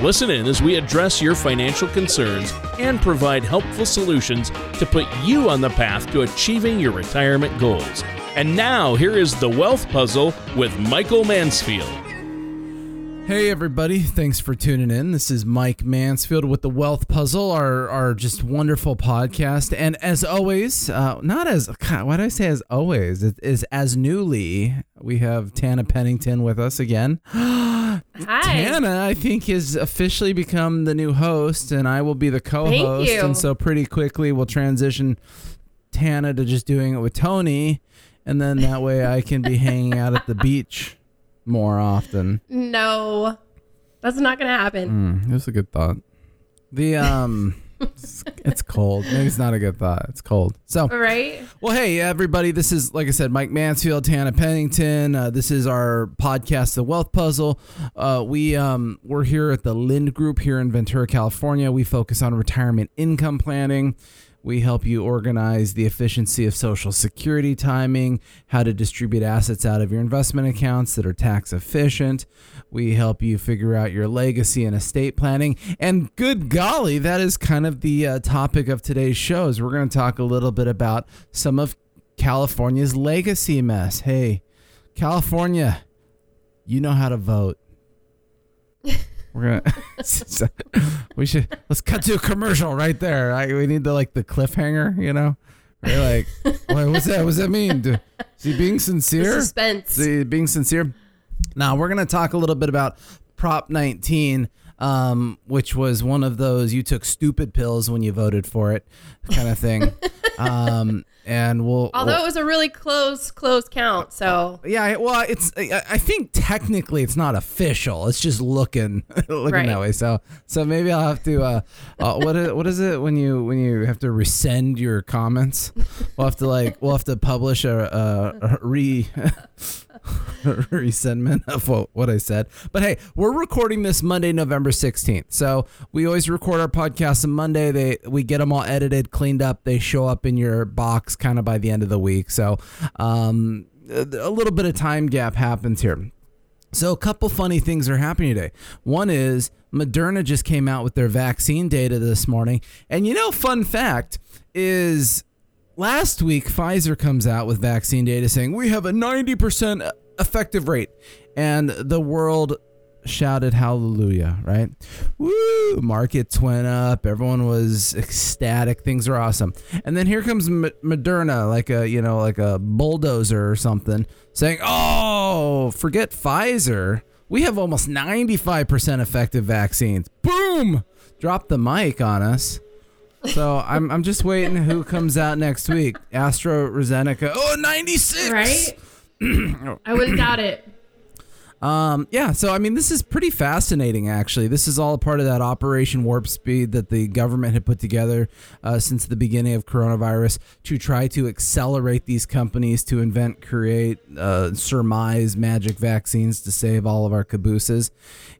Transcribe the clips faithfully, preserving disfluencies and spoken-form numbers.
Listen in as we address your financial concerns and provide helpful solutions to put you on the path to achieving your retirement goals. And now, here is The Wealth Puzzle with Michael Mansfield. Hey everybody, thanks for tuning in. This is Mike Mansfield with The Wealth Puzzle, our our just wonderful podcast. And as always, uh, not as, God, why do I say as always? It is as newly, we have Tana Pennington with us again. Hi. Tana, I think, has officially become the new host, and I will be the co-host. Thank you. And so pretty quickly we'll transition Tana to just doing it with Tony, and then that way I can be hanging out at the beach more often. No, that's not gonna happen. Mm, that's a good thought. The um it's, it's cold. Maybe it's not a good thought. It's cold. So right. Well, hey everybody, this is, like I said, Mike Mansfield, Tana Pennington. Uh, this is our podcast, The Wealth Puzzle. Uh, we um we're here at the Lind Group here in Ventura, California. We focus on retirement income planning. We help you organize the efficiency of Social Security timing, how to distribute assets out of your investment accounts that are tax efficient. We help you figure out your legacy and estate planning. And good golly, that is kind of the uh, topic of today's show. Is we're going to talk a little bit about some of California's legacy mess. Hey, California, you know how to vote. We're gonna. we should. Let's cut to a commercial right there. I, we need the like the cliffhanger. You know, we're like, what, what's that? What's that mean? Do, is he being sincere? The suspense. Is he being sincere? Now we're gonna talk a little bit about Prop nineteen, um, which was one of those you took stupid pills when you voted for it, kind of thing. um, and we'll. Although we'll, it was a really close, close count. So. Yeah. Well, it's. I think technically it's not official. It's just looking, looking right. that way. So, so maybe I'll have to. Uh, uh, what is what is it when you when you have to rescind your comments? We'll have to like we'll have to publish a, a, a re. resentment of what, what I said. But hey, we're recording this Monday, November sixteenth. So we always record our podcasts on Monday. They we get them all edited, cleaned up. They show up in your box kind of by the end of the week. So um, a little bit of time gap happens here. So a couple funny things are happening today. One is Moderna just came out with their vaccine data this morning. And you know, fun fact is last week, Pfizer comes out with vaccine data saying we have a ninety percent effective rate. And the world shouted hallelujah, right? Woo! Markets went up. Everyone was ecstatic. Things are awesome. And then here comes M- Moderna, like a, you know, like a bulldozer or something, saying, oh, forget Pfizer. We have almost ninety-five percent effective vaccines. Boom! Drop the mic on us. So I'm I'm just waiting who comes out next week. AstraZeneca. Oh, ninety-six. Right? I wouldn't doubt it. Um, yeah, so I mean, this is pretty fascinating, actually. This is all part of that Operation Warp Speed that the government had put together uh, since the beginning of coronavirus to try to accelerate these companies to invent, create, uh, surmise magic vaccines to save all of our cabooses.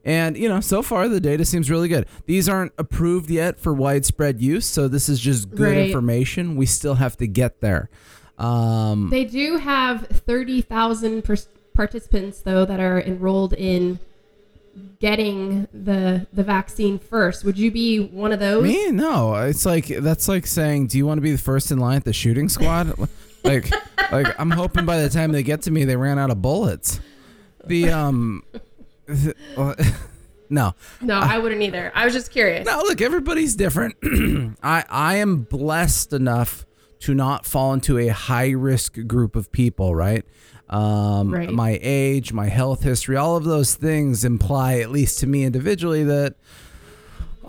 And, you know, so far the data seems really good. These aren't approved yet for widespread use, so this is just good right. information. We still have to get there. Um, they do have thirty thousand per- participants though that are enrolled in getting the the vaccine first. Would you be one of those? Me? No. It's like that's like saying, do you want to be the first in line at the shooting squad? like like I'm hoping by the time they get to me they ran out of bullets. The um th- No. No, I, I wouldn't either. I was just curious. No, look, everybody's different. I I am blessed enough to not fall into a high risk group of people, right? Um, right. My age, my health history, all of those things imply, at least to me individually, that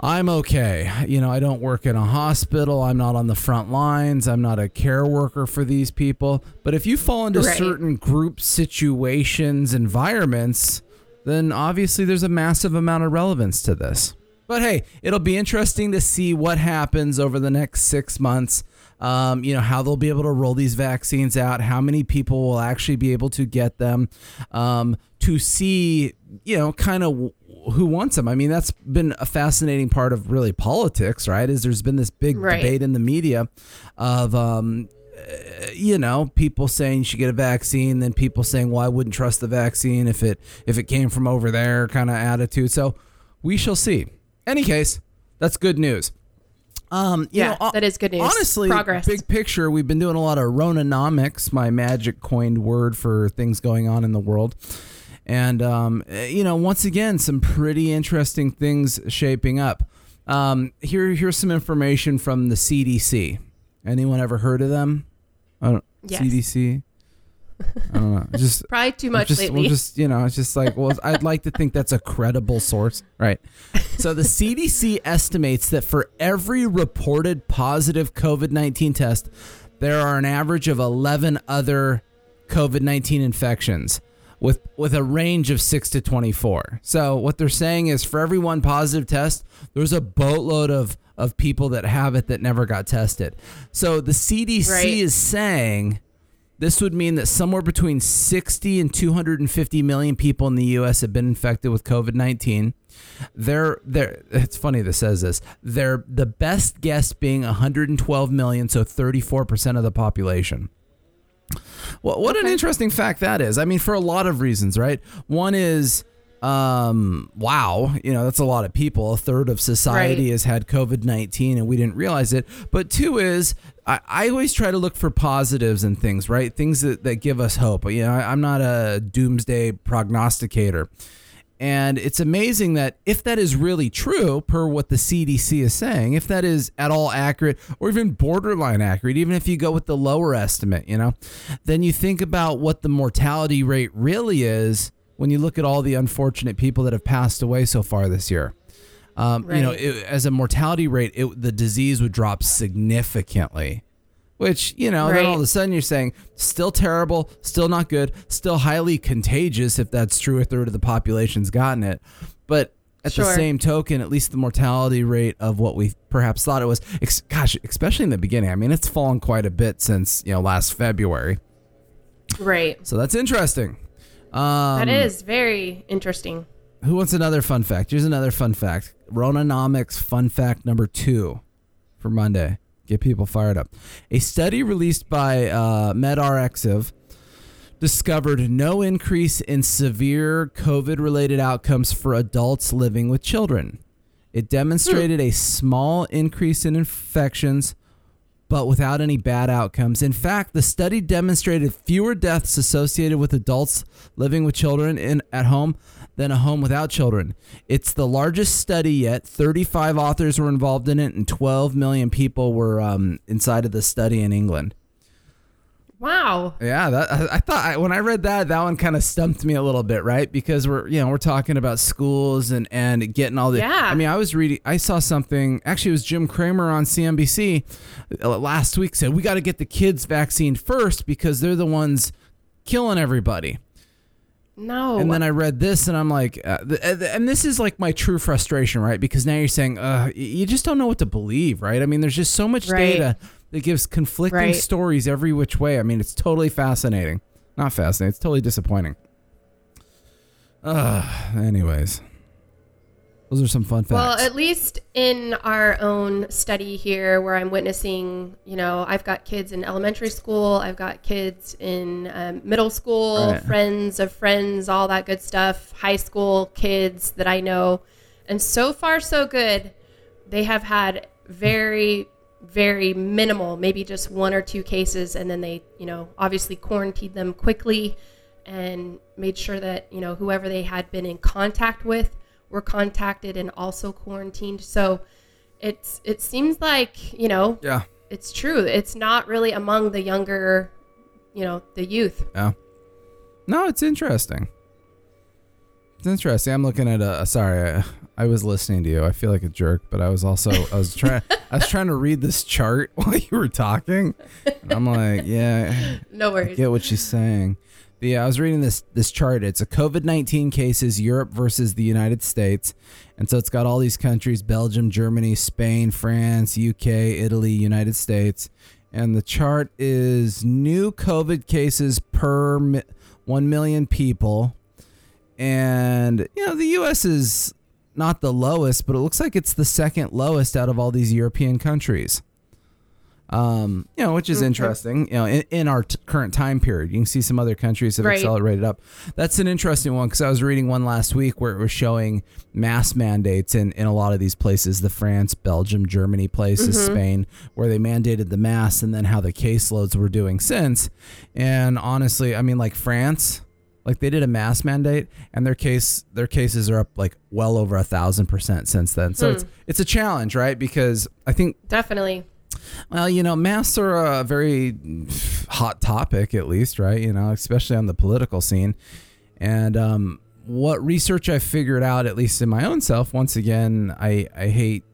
I'm okay. You know, I don't work in a hospital. I'm not on the front lines. I'm not a care worker for these people. But if you fall into right. certain group situations, environments, then obviously there's a massive amount of relevance to this. But hey, it'll be interesting to see what happens over the next six months. um, you know, how they'll be able to roll these vaccines out, how many people will actually be able to get them, um, to see, you know, kind of who wants them. I mean, that's been a fascinating part of really politics, right? Is there's been this big right. debate in the media of, um, you know, people saying you should get a vaccine, then people saying, well, I wouldn't trust the vaccine if it if it came from over there kind of attitude. So we shall see. Any case, that's good news. Um, you yeah, know, that is good news. Honestly, Progress. Big picture, we've been doing a lot of Ronanomics, my magic coined word for things going on in the world. And, um, you know, once again, some pretty interesting things shaping up. Um, here, here's some information from the C D C. Anyone ever heard of them? I don't, yes. C D C? I don't know. Just probably too much just, lately. We'll just, you know, it's just like, well, I'd like to think that's a credible source. Right. So the C D C estimates that for every reported positive COVID nineteen test, there are an average of eleven other COVID nineteen infections with with a range of six to twenty-four. So what they're saying is for every one positive test, there's a boatload of of people that have it that never got tested. So the C D C right. is saying this would mean that somewhere between sixty and two hundred fifty million people in the U S have been infected with COVID nineteen. They're, they're, it's funny that says this. They're the best guess being one hundred twelve million, so thirty-four percent of the population. Well, what okay. an interesting fact that is. I mean, for a lot of reasons, right? One is Um, wow, you know, that's a lot of people. A third of society right. has had COVID nineteen and we didn't realize it. But two is I, I always try to look for positives and things, right? Things that, that give us hope. You know, I, I'm not a doomsday prognosticator. And it's amazing that if that is really true, per what the C D C is saying, if that is at all accurate or even borderline accurate, even if you go with the lower estimate, you know, then you think about what the mortality rate really is when you look at all the unfortunate people that have passed away so far this year. Um, right. You know, it, as a mortality rate, it, the disease would drop significantly, which, you know, right. then all of a sudden you're saying still terrible, still not good, still highly contagious. If that's true, a third of the population's gotten it. But at sure. the same token, at least the mortality rate of what we perhaps thought it was, ex- gosh, especially in the beginning. I mean, it's fallen quite a bit since, you know, last February. Right. So that's interesting. Um, that is very interesting. Who wants another fun fact? Here's another fun fact. Ronanomics fun fact number two for Monday. Get people fired up. A study released by uh, MedRxiv discovered no increase in severe COVID-related outcomes for adults living with children. It demonstrated mm. a small increase in infections, but without any bad outcomes. In fact, the study demonstrated fewer deaths associated with adults living with children in at home than a home without children. It's the largest study yet. thirty-five authors were involved in it, and twelve million people were um, inside of the study in England. Wow. Yeah, that, I, I thought I, when I read that, that one kind of stumped me a little bit, right? Because we're you know we're talking about schools and, and getting all the. Yeah. I mean, I was reading, I saw something. Actually, it was Jim Cramer on C N B C last week said we got to get the kids vaccine first because they're the ones killing everybody. No. And then I read this and I'm like, uh, the, and this is like my true frustration, right? Because now you're saying, uh, you just don't know what to believe, right? I mean, there's just so much right. data that gives conflicting right. stories every which way. I mean, it's totally fascinating. Not fascinating. It's totally disappointing. Uh, anyways, those are some fun facts. Well, at least in our own study here where I'm witnessing, you know, I've got kids in elementary school. I've got kids in um, middle school, right. friends of friends, all that good stuff, high school kids that I know. And so far, so good. They have had very, very minimal, maybe just one or two cases. And then they, you know, obviously quarantined them quickly and made sure that, you know, whoever they had been in contact with were contacted and also quarantined. So it's it seems like, you know, yeah, it's true. It's not really among the younger, you know, the youth. Yeah. No, it's interesting. It's interesting. I'm looking at a, sorry, I, I was listening to you. I feel like a jerk, but I was also, I was trying, I was trying to read this chart while you were talking. And I'm like, yeah, no worries. I get what she's saying. Yeah, I was reading this this chart. It's a COVID nineteen cases, Europe versus the United States. And so it's got all these countries, Belgium, Germany, Spain, France, U K, Italy, United States. And the chart is new COVID cases per mi- one million people. And, you know, the U S is not the lowest, but it looks like it's the second lowest out of all these European countries. Um, you know, which is interesting, you know, in, in our t- current time period. You can see some other countries that have right. accelerated up. That's an interesting one because I was reading one last week where it was showing mask mandates in, in a lot of these places, the France, Belgium, Germany places, mm-hmm. Spain, where they mandated the masks and then how the caseloads were doing since. And honestly, I mean, like France, like they did a mask mandate and their case, their cases are up like well over a thousand percent since then. So hmm. it's, it's a challenge, right? Because I think definitely. Well, you know, masks are a very hot topic, at least, right? You know, especially on the political scene. And um, what research I figured out, at least in my own self, once again, I, I hate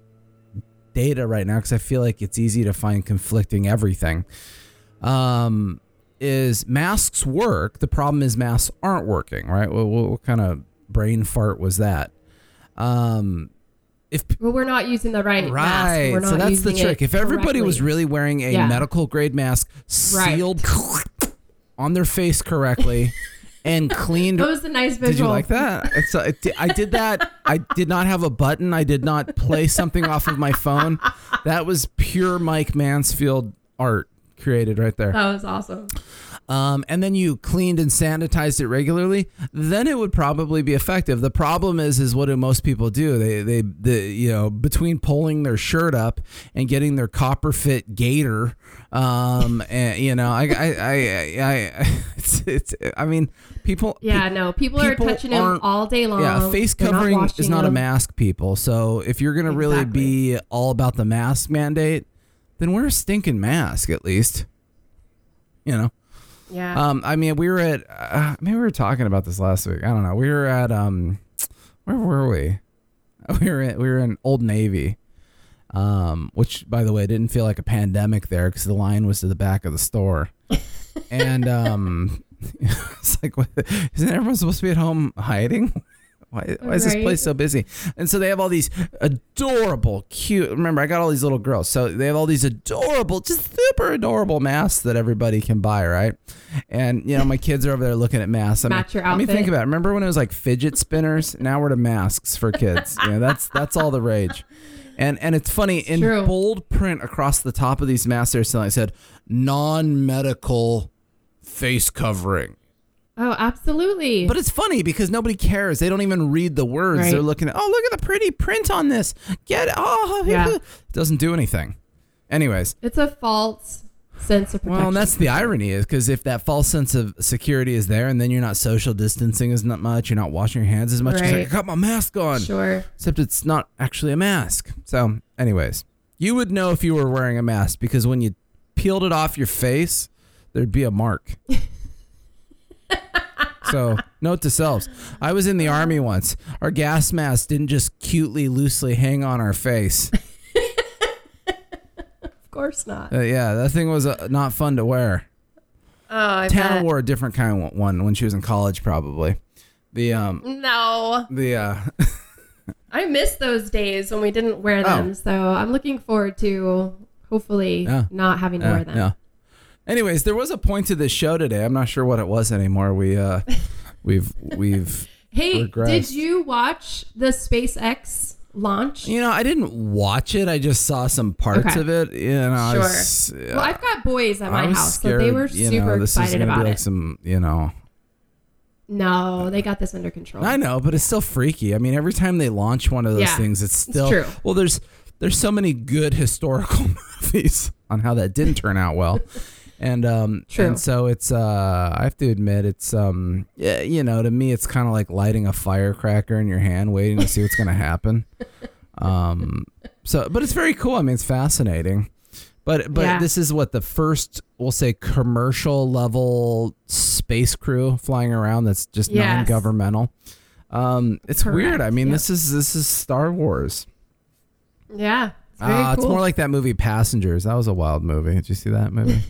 data right now because I feel like it's easy to find conflicting everything. Um, is masks work? The problem is masks aren't working, right? What, what, what kind of brain fart was that? Um If, well, we're not using the right, right. mask. We're not so that's the trick. If everybody correctly. was really wearing a yeah. medical grade mask, sealed right. on their face correctly, and cleaned. That was a nice visual. Did you like that? It's a, it, I did that. I did not have a button. I did not play something off of my phone. That was pure Mike Mansfield art created right there. That was awesome. Um, and then you cleaned and sanitized it regularly, then it would probably be effective. The problem is, is what do most people do? They, they, the, you know, between pulling their shirt up and getting their copper fit gaiter, um, and you know, I, I, I, I, I it's, it's, I mean, people. Yeah, pe- no, people, people are touching them all day long. Yeah, face covering not is not them. a mask, people. So if you're gonna exactly. really be all about the mask mandate, then wear a stinking mask at least. You know. Yeah. Um. I mean, we were at. Uh, maybe we were talking about this last week. I don't know. We were at. Um. Where were we? We were. At, we were in Old Navy. Um. Which, by the way, didn't feel like a pandemic there because the line was to the back of the store. And um, it's like, what, isn't everyone supposed to be at home hiding? Why, why is right. this place so busy? And so they have all these adorable, cute. Remember, I got all these little girls. So they have all these adorable, just super adorable masks that everybody can buy, right? And, you know, my kids are over there looking at masks. I mean, Match your outfit. Let me think about it. Remember when it was like fidget spinners? Now we're to masks for kids. You know, that's that's all the rage. And and it's funny, in True. bold print across the top of these masks, there's something that said, non-medical face covering. Oh, absolutely. But it's funny because nobody cares. They don't even read the words. Right. They're looking at, oh, look at the pretty print on this. Get it. Oh, yeah. It doesn't do anything. Anyways. It's a false sense of protection. Well, and that's the irony is because if that false sense of security is there and then you're not social distancing as much, you're not washing your hands as much. Right. Like, I got my mask on. Sure. Except it's not actually a mask. So anyways, you would know if you were wearing a mask because when you peeled it off your face, there'd be a mark. So note to selves, I was in the Army once. Our gas masks didn't just cutely, loosely hang on our face. Of course not. Uh, yeah, that thing was uh, not fun to wear. Oh, I Tana bet. wore a different kind of one when she was in college, probably. The um. No. The uh. I miss those days when we didn't wear them. Oh. So I'm looking forward to hopefully yeah. not having to yeah, wear them. Yeah. Anyways, there was a point to this show today. I'm not sure what it was anymore. We, uh, we've, we've. Hey, regressed. Did you watch the SpaceX launch? You know, I didn't watch it. I just saw some parts okay. of it. You know, sure. Was, uh, well, I've got boys at my house, scared, so they were super you know, this excited is gonna about be like it. Some, you know. No, they got this under control. I know, but it's still freaky. I mean, every time they launch one of those yeah, things, it's still. It's true. Well, there's there's so many good historical movies on how that didn't turn out well. And um True. and so it's uh I have to admit it's um yeah, you know, to me it's kind of like lighting a firecracker in your hand waiting to see what's going to happen. Um so but it's very cool. I mean it's fascinating. But but yeah. this is what the first we'll say commercial level space crew flying around that's just yes. non-governmental. Um it's Correct. weird. I mean yep. this is this is Star Wars. Yeah. It's, very uh, cool. It's more like that movie Passengers. That was a wild movie. Did you see that movie?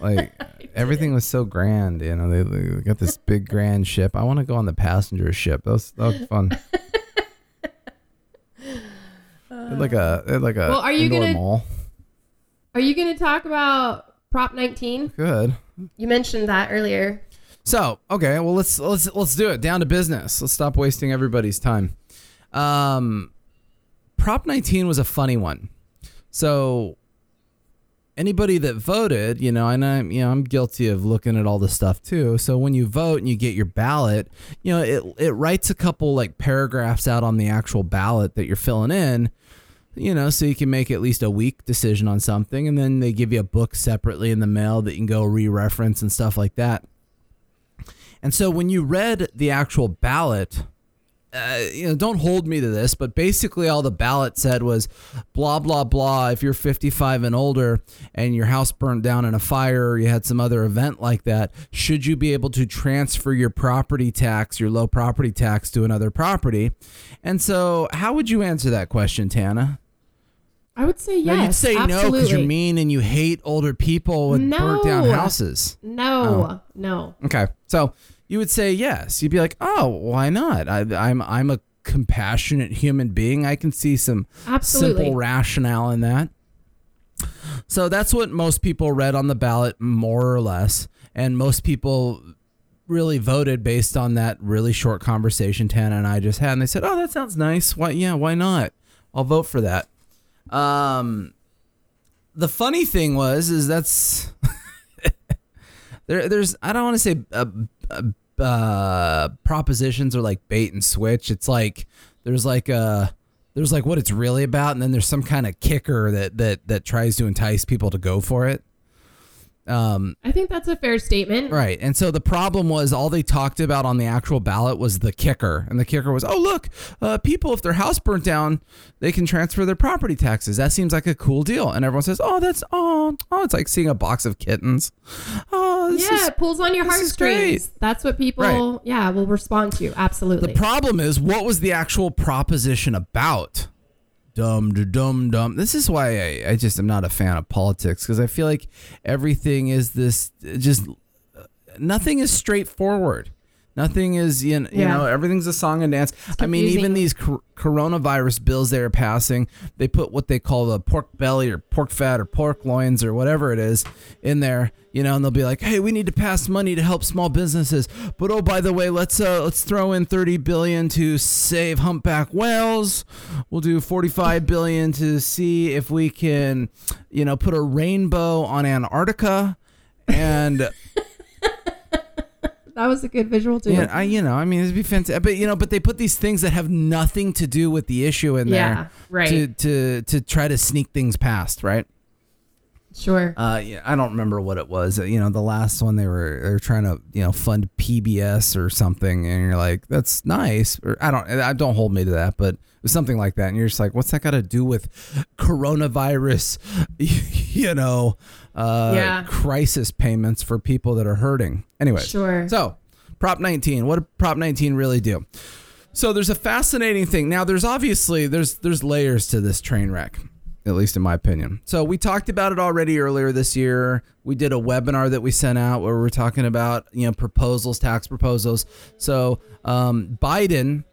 Like everything was so grand, you know. They, they got this big grand ship. I want to go on the passenger ship. That was, that was fun. Uh, like a like a. Well, are you gonna? Mall. Are you going to talk about Prop nineteen? Good. You mentioned that earlier. So, okay, well, let's let's let's do it. Down to business. Let's stop wasting everybody's time. Um, Prop nineteen was a funny one. So anybody that voted, you know, and I'm, you know, I'm guilty of looking at all this stuff too. So when you vote and you get your ballot, you know, it it writes a couple like paragraphs out on the actual ballot that you're filling in, you know, so you can make at least a weak decision on something. And then they give you a book separately in the mail that you can go re-reference and stuff like that. And so when you read the actual ballot, Uh, you know, don't hold me to this, but basically all the ballot said was blah, blah, blah. If you're fifty-five and older and your house burned down in a fire or you had some other event like that, should you be able to transfer your property tax, your low property tax to another property? And so how would you answer that question, Tana? I would say yes. No, you'd say absolutely. No, because you're mean and you hate older people with no. burnt down houses. No, oh. no. Okay, so you would say yes. You'd be like, oh, why not? I, I'm I'm a compassionate human being. I can see some Absolutely. simple rationale in that. So that's what most people read on the ballot, more or less. And most people really voted based on that really short conversation Tana and I just had. And they said, oh, that sounds nice. Why? Yeah, why not? I'll vote for that. Um, the funny thing was, is that's there. There's I don't want to say a, a Uh, propositions are like bait and switch. It's like there's like a there's like what it's really about, and then there's some kind of kicker that that that tries to entice people to go for it. Um, I think that's a fair statement, right? And so the problem was all they talked about on the actual ballot was the kicker, and the kicker was, oh look, uh, people if their house burnt down, they can transfer their property taxes. That seems like a cool deal, and everyone says, oh that's oh oh it's like seeing a box of kittens. Oh this yeah, is, it pulls on your heartstrings. That's what people right. yeah will respond to. Absolutely. The problem is what was the actual proposition about? Dum dum dum. This is why I, I just am not a fan of politics, because I feel like everything is this just nothing is straightforward. Nothing is, you know, yeah. you know everything's a song and dance. I mean, even these cor- coronavirus bills they are passing, they put what they call the pork belly or pork fat or pork loins or whatever it is in there, you know, and they'll be like, hey, we need to pass money to help small businesses. But, oh, by the way, let's uh, let's throw in thirty billion dollars to save humpback whales. We'll do forty-five billion dollars to see if we can, you know, put a rainbow on Antarctica and... That was a good visual too. Yeah, I, you know, I mean, it'd be fantastic. But you know, but they put these things that have nothing to do with the issue in yeah, there, right? To to to try to sneak things past, right? Sure. Uh, yeah, I don't remember what it was. You know, the last one they were they were trying to you know fund P B S or something, and you're like, that's nice. Or I don't, I don't hold me to that, but it was something like that, and you're just like, what's that got to do with coronavirus? you know. Uh, yeah. Crisis payments for people that are hurting. Anyway, sure. So Prop nineteen, what did Prop nineteen really do? So there's a fascinating thing. Now there's obviously there's there's layers to this train wreck, at least in my opinion. So we talked about it already earlier this year. We did a webinar that we sent out where we were talking about, you know, proposals, tax proposals. So um, Biden,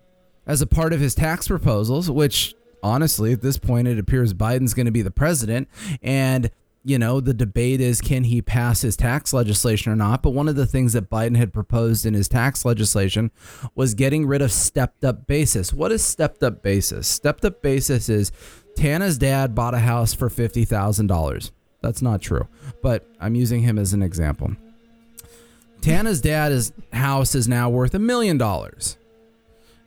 as a part of his tax proposals, which honestly at this point it appears Biden's going to be the president, and you know, the debate is, can he pass his tax legislation or not? But one of the things that Biden had proposed in his tax legislation was getting rid of stepped up basis. What is stepped up basis? Stepped up basis is Tana's dad bought a house for fifty thousand dollars. That's not true, but I'm using him as an example. Tana's dad's house is now worth a million dollars.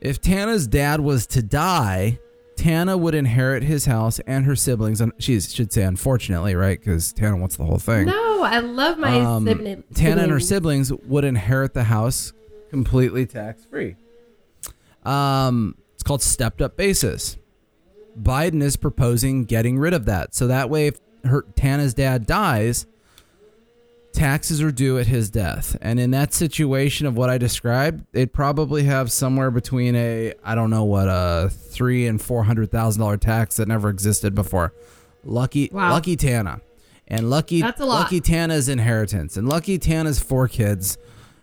If Tana's dad was to die, Tana would inherit his house and her siblings, and she should say unfortunately, right? Because Tana wants the whole thing. No, I love my um, siblings. Tana and her siblings would inherit the house completely tax-free. Um, it's called stepped-up basis. Biden is proposing getting rid of that. So that way, if her, Tana's dad dies, taxes are due at his death. And in that situation of what I described, they'd probably have somewhere between a, I don't know what, a three and four hundred thousand dollar tax that never existed before. Lucky, wow. Lucky Tana, and lucky, lucky Tana's inheritance, and lucky Tana's four kids,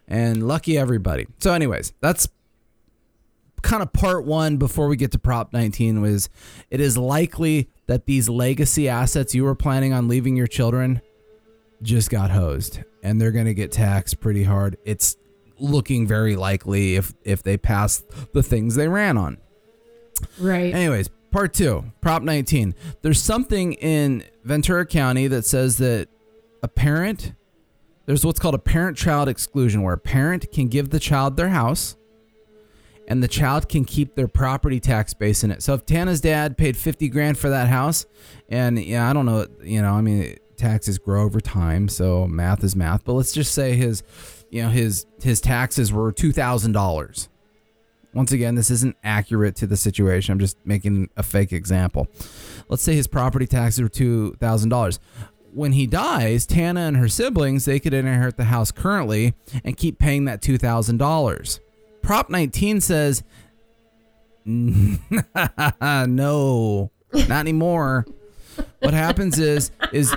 and lucky everybody. So, anyways, that's kind of part one before we get to Prop nineteen was, it is likely that these legacy assets you were planning on leaving your children just got hosed, and they're going to get taxed pretty hard. It's looking very likely if if they pass the things they ran on. Right. Anyways, part two, Prop nineteen. There's something in Ventura County that says that a parent, there's what's called a parent-child exclusion, where a parent can give the child their house and the child can keep their property tax base in it. So if Tana's dad paid fifty grand for that house, and yeah, I don't know, you know, I mean, taxes grow over time, so math is math. But let's just say his, you know, his his taxes were two thousand dollars. Once again, this isn't accurate to the situation. I'm just making a fake example. Let's say his property taxes were two thousand dollars. When he dies, Tana and her siblings, they could inherit the house currently and keep paying that two thousand dollars. Prop nineteen says, no, not anymore. What happens is, is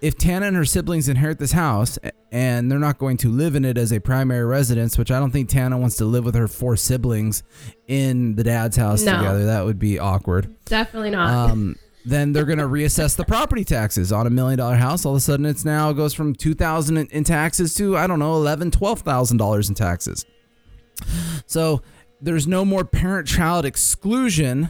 if Tana and her siblings inherit this house and they're not going to live in it as a primary residence, which I don't think Tana wants to live with her four siblings in the dad's house no. together. That would be awkward. Definitely not. Um, then they're going to reassess the property taxes on a million dollar house. All of a sudden it's now goes from two thousand dollars in taxes to, I don't know, eleven thousand dollars, twelve thousand dollars in taxes. So there's no more parent-child exclusion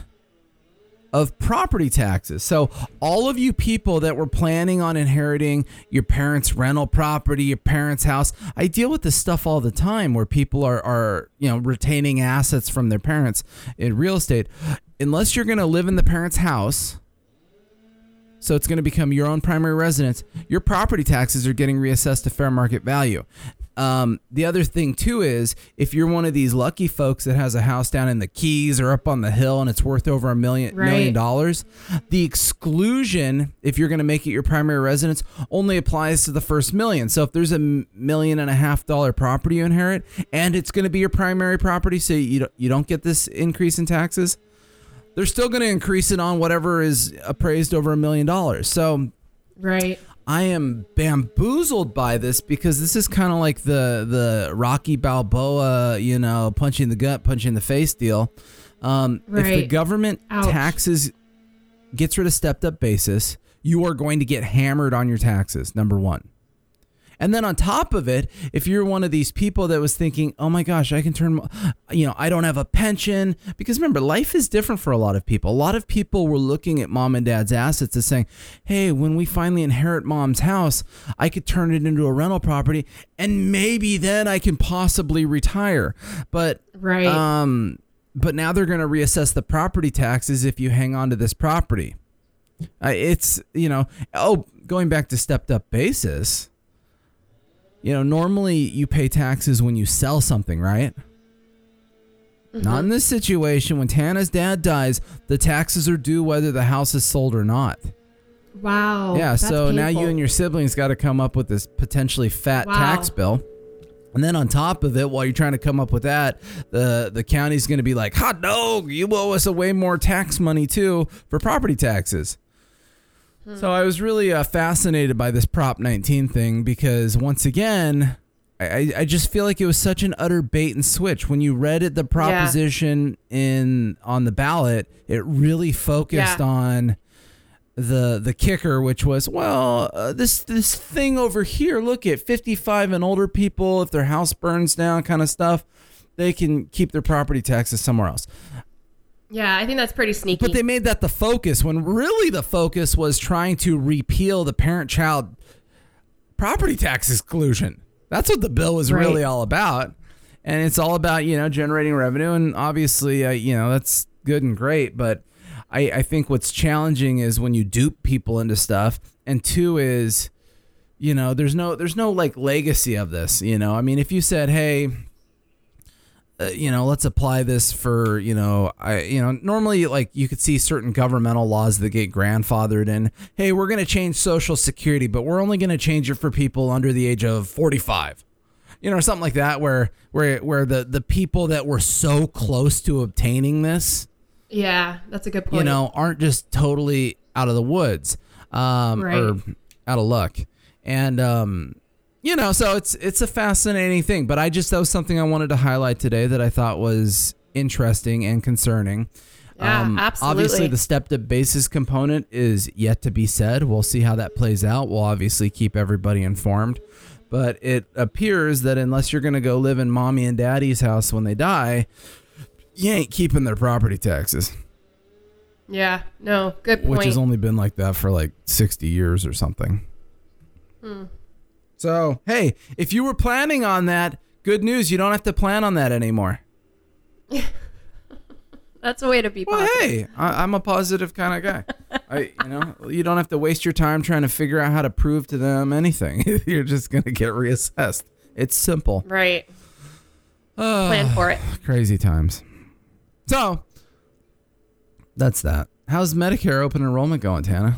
of property taxes. So all of you people that were planning on inheriting your parents' rental property, your parents' house, I deal with this stuff all the time where people are, are you know, retaining assets from their parents in real estate. Unless you're going to live in the parents' house, so it's going to become your own primary residence, your property taxes are getting reassessed to fair market value. Um, the other thing too is if you're one of these lucky folks that has a house down in the Keys or up on the hill and it's worth over a million right. million dollars, the exclusion, if you're going to make it your primary residence, only applies to the first million. So if there's a million and a half dollar property you inherit and it's going to be your primary property, so you don't, you don't get this increase in taxes, they're still going to increase it on whatever is appraised over a million dollars. So, right. I am bamboozled by this because this is kind of like the the Rocky Balboa, you know, punching the gut, punching the face deal. Um, right. If the government Ouch. taxes, gets rid of stepped up basis, you are going to get hammered on your taxes, number one. And then on top of it, if you're one of these people that was thinking, oh my gosh, I can turn, you know, I don't have a pension. Because remember, life is different for a lot of people. A lot of people were looking at mom and dad's assets as saying, hey, when we finally inherit mom's house, I could turn it into a rental property and maybe then I can possibly retire. But, right. um, but now they're going to reassess the property taxes if you hang on to this property. Uh, it's, you know, oh, going back to stepped up basis. You know, normally you pay taxes when you sell something, right? Mm-hmm. Not in this situation. When Tana's dad dies, the taxes are due whether the house is sold or not. Wow. Yeah, so painful. Now you and your siblings got to come up with this potentially fat wow. tax bill. And then on top of it, while you're trying to come up with that, the, the county's going to be like, hot dog, you owe us a way more tax money, too, for property taxes. So I was really uh, fascinated by this Prop nineteen thing because, once again, I, I just feel like it was such an utter bait and switch. When you read it, the proposition yeah. in on the ballot, it really focused yeah. on the the kicker, which was, well, uh, this this thing over here, look at fifty-five and older people, if their house burns down kind of stuff, they can keep their property taxes somewhere else. Yeah, I think that's pretty sneaky. But they made that the focus when really the focus was trying to repeal the parent-child property tax exclusion. That's what the bill was right. really all about. And it's all about, you know, generating revenue. And obviously, uh, you know, that's good and great. But I, I think what's challenging is when you dupe people into stuff. And two is, you know, there's no there's no like legacy of this. You know, I mean, if you said, hey, you know, let's apply this for, you know, I, you know, normally like you could see certain governmental laws that get grandfathered in. Hey, we're going to change Social Security, but we're only going to change it for people under the age of forty-five, you know, or something like that, where, where, where the, the people that were so close to obtaining this. Yeah, that's a good point. You know, aren't just totally out of the woods, um, right. or out of luck. And, um, you know, so it's it's a fascinating thing, but I just that was something I wanted to highlight today that I thought was interesting and concerning. Yeah, um, absolutely. Obviously, the stepped-up basis component is yet to be said. We'll see how that plays out. We'll obviously keep everybody informed. But it appears that unless you're going to go live in mommy and daddy's house when they die, you ain't keeping their property taxes. Yeah, no, good point. Which has only been like that for like sixty years or something. Hmm. So, hey, if you were planning on that, good news, you don't have to plan on that anymore. That's a way to be positive. Well, hey, I, I'm a positive kind of guy. I, you know, you don't have to waste your time trying to figure out how to prove to them anything. You're just going to get reassessed. It's simple. Right. Uh, Plan for it. Crazy times. So, that's that. How's Medicare open enrollment going, Tana?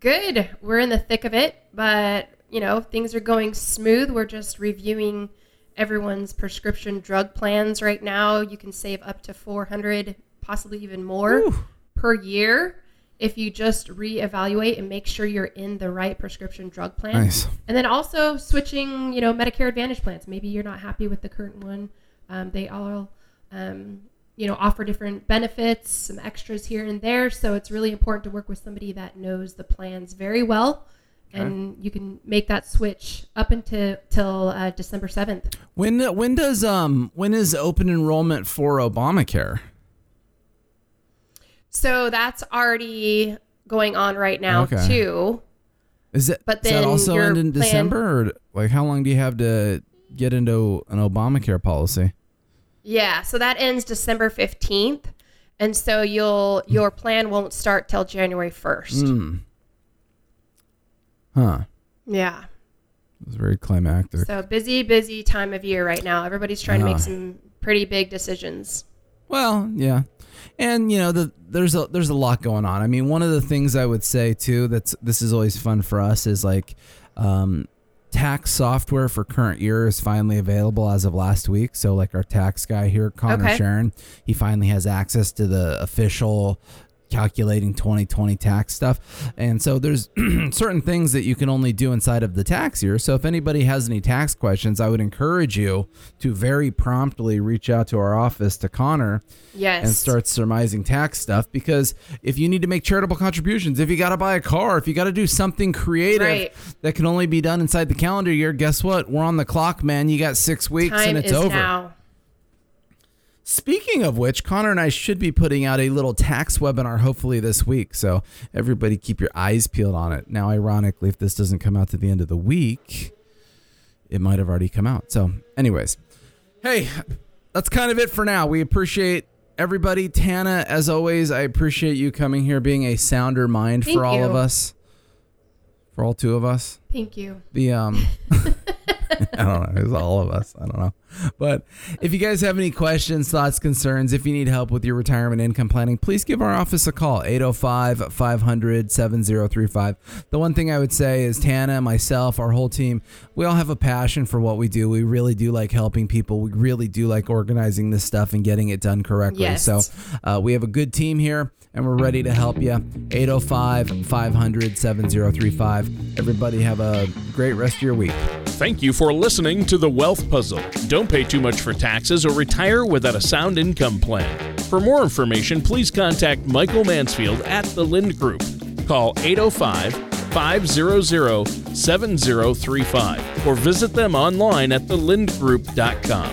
Good. We're in the thick of it, but, you know, things are going smooth. We're just reviewing everyone's prescription drug plans right now. You can save up to four hundred, possibly even more, Ooh. per year if you just reevaluate and make sure you're in the right prescription drug plan. Nice. And then also switching, you know, Medicare Advantage plans. Maybe you're not happy with the current one. Um, they all, um, you know, offer different benefits, some extras here and there. So it's really important to work with somebody that knows the plans very well. And you can make that switch up until till uh, December seventh. When when does um when is open enrollment for Obamacare? So that's already going on right now okay. too. Is it? But then does that also end in plan, December? Or like, how long do you have to get into an Obamacare policy? Yeah, so that ends December fifteenth, and so you'll your plan won't start till January first. Mm. Huh. Yeah. It was very climactic. So busy, busy time of year right now. Everybody's trying uh-huh. to make some pretty big decisions. Well, yeah. And, you know, the, there's a there's a lot going on. I mean, one of the things I would say, too, that's this is always fun for us is like um, tax software for current year is finally available as of last week. So like our tax guy here, Connor okay. Sharon, he finally has access to the official calculating twenty twenty tax stuff. And so there's certain things that you can only do inside of the tax year. So if anybody has any tax questions, I would encourage you to very promptly reach out to our office, to Connor, yes. and start surmising tax stuff. Because if you need to make charitable contributions, if you got to buy a car, if you got to do something creative right. that can only be done inside the calendar year, guess what? We're on the clock, man. You got six weeks Time and it's is over. Now. Speaking of which, Connor and I should be putting out a little tax webinar hopefully this week. So everybody keep your eyes peeled on it. Now, ironically, if this doesn't come out to the end of the week, it might have already come out. So anyways, hey, that's kind of it for now. We appreciate everybody. Tana, as always, I appreciate you coming here, being a sounder mind Thank for all you. of us. For all two of us. Thank you. The um. I don't know. It's all of us. I don't know. But if you guys have any questions, thoughts, concerns, if you need help with your retirement income planning, please give our office a call, eight oh five, five hundred, seven oh three five. The one thing I would say is Tana, myself, our whole team, we all have a passion for what we do. We really do like helping people. We really do like organizing this stuff and getting it done correctly. Yes. So uh, we have a good team here and we're ready to help you. eight oh five, five hundred, seven oh three five. Everybody have a great rest of your week. Thank you for listening to The Wealth Puzzle. Don't pay too much for taxes or retire without a sound income plan. For more information, please contact Michael Mansfield at The Lind Group. Call eight oh five, five hundred, seven oh three five or visit them online at the lind group dot com.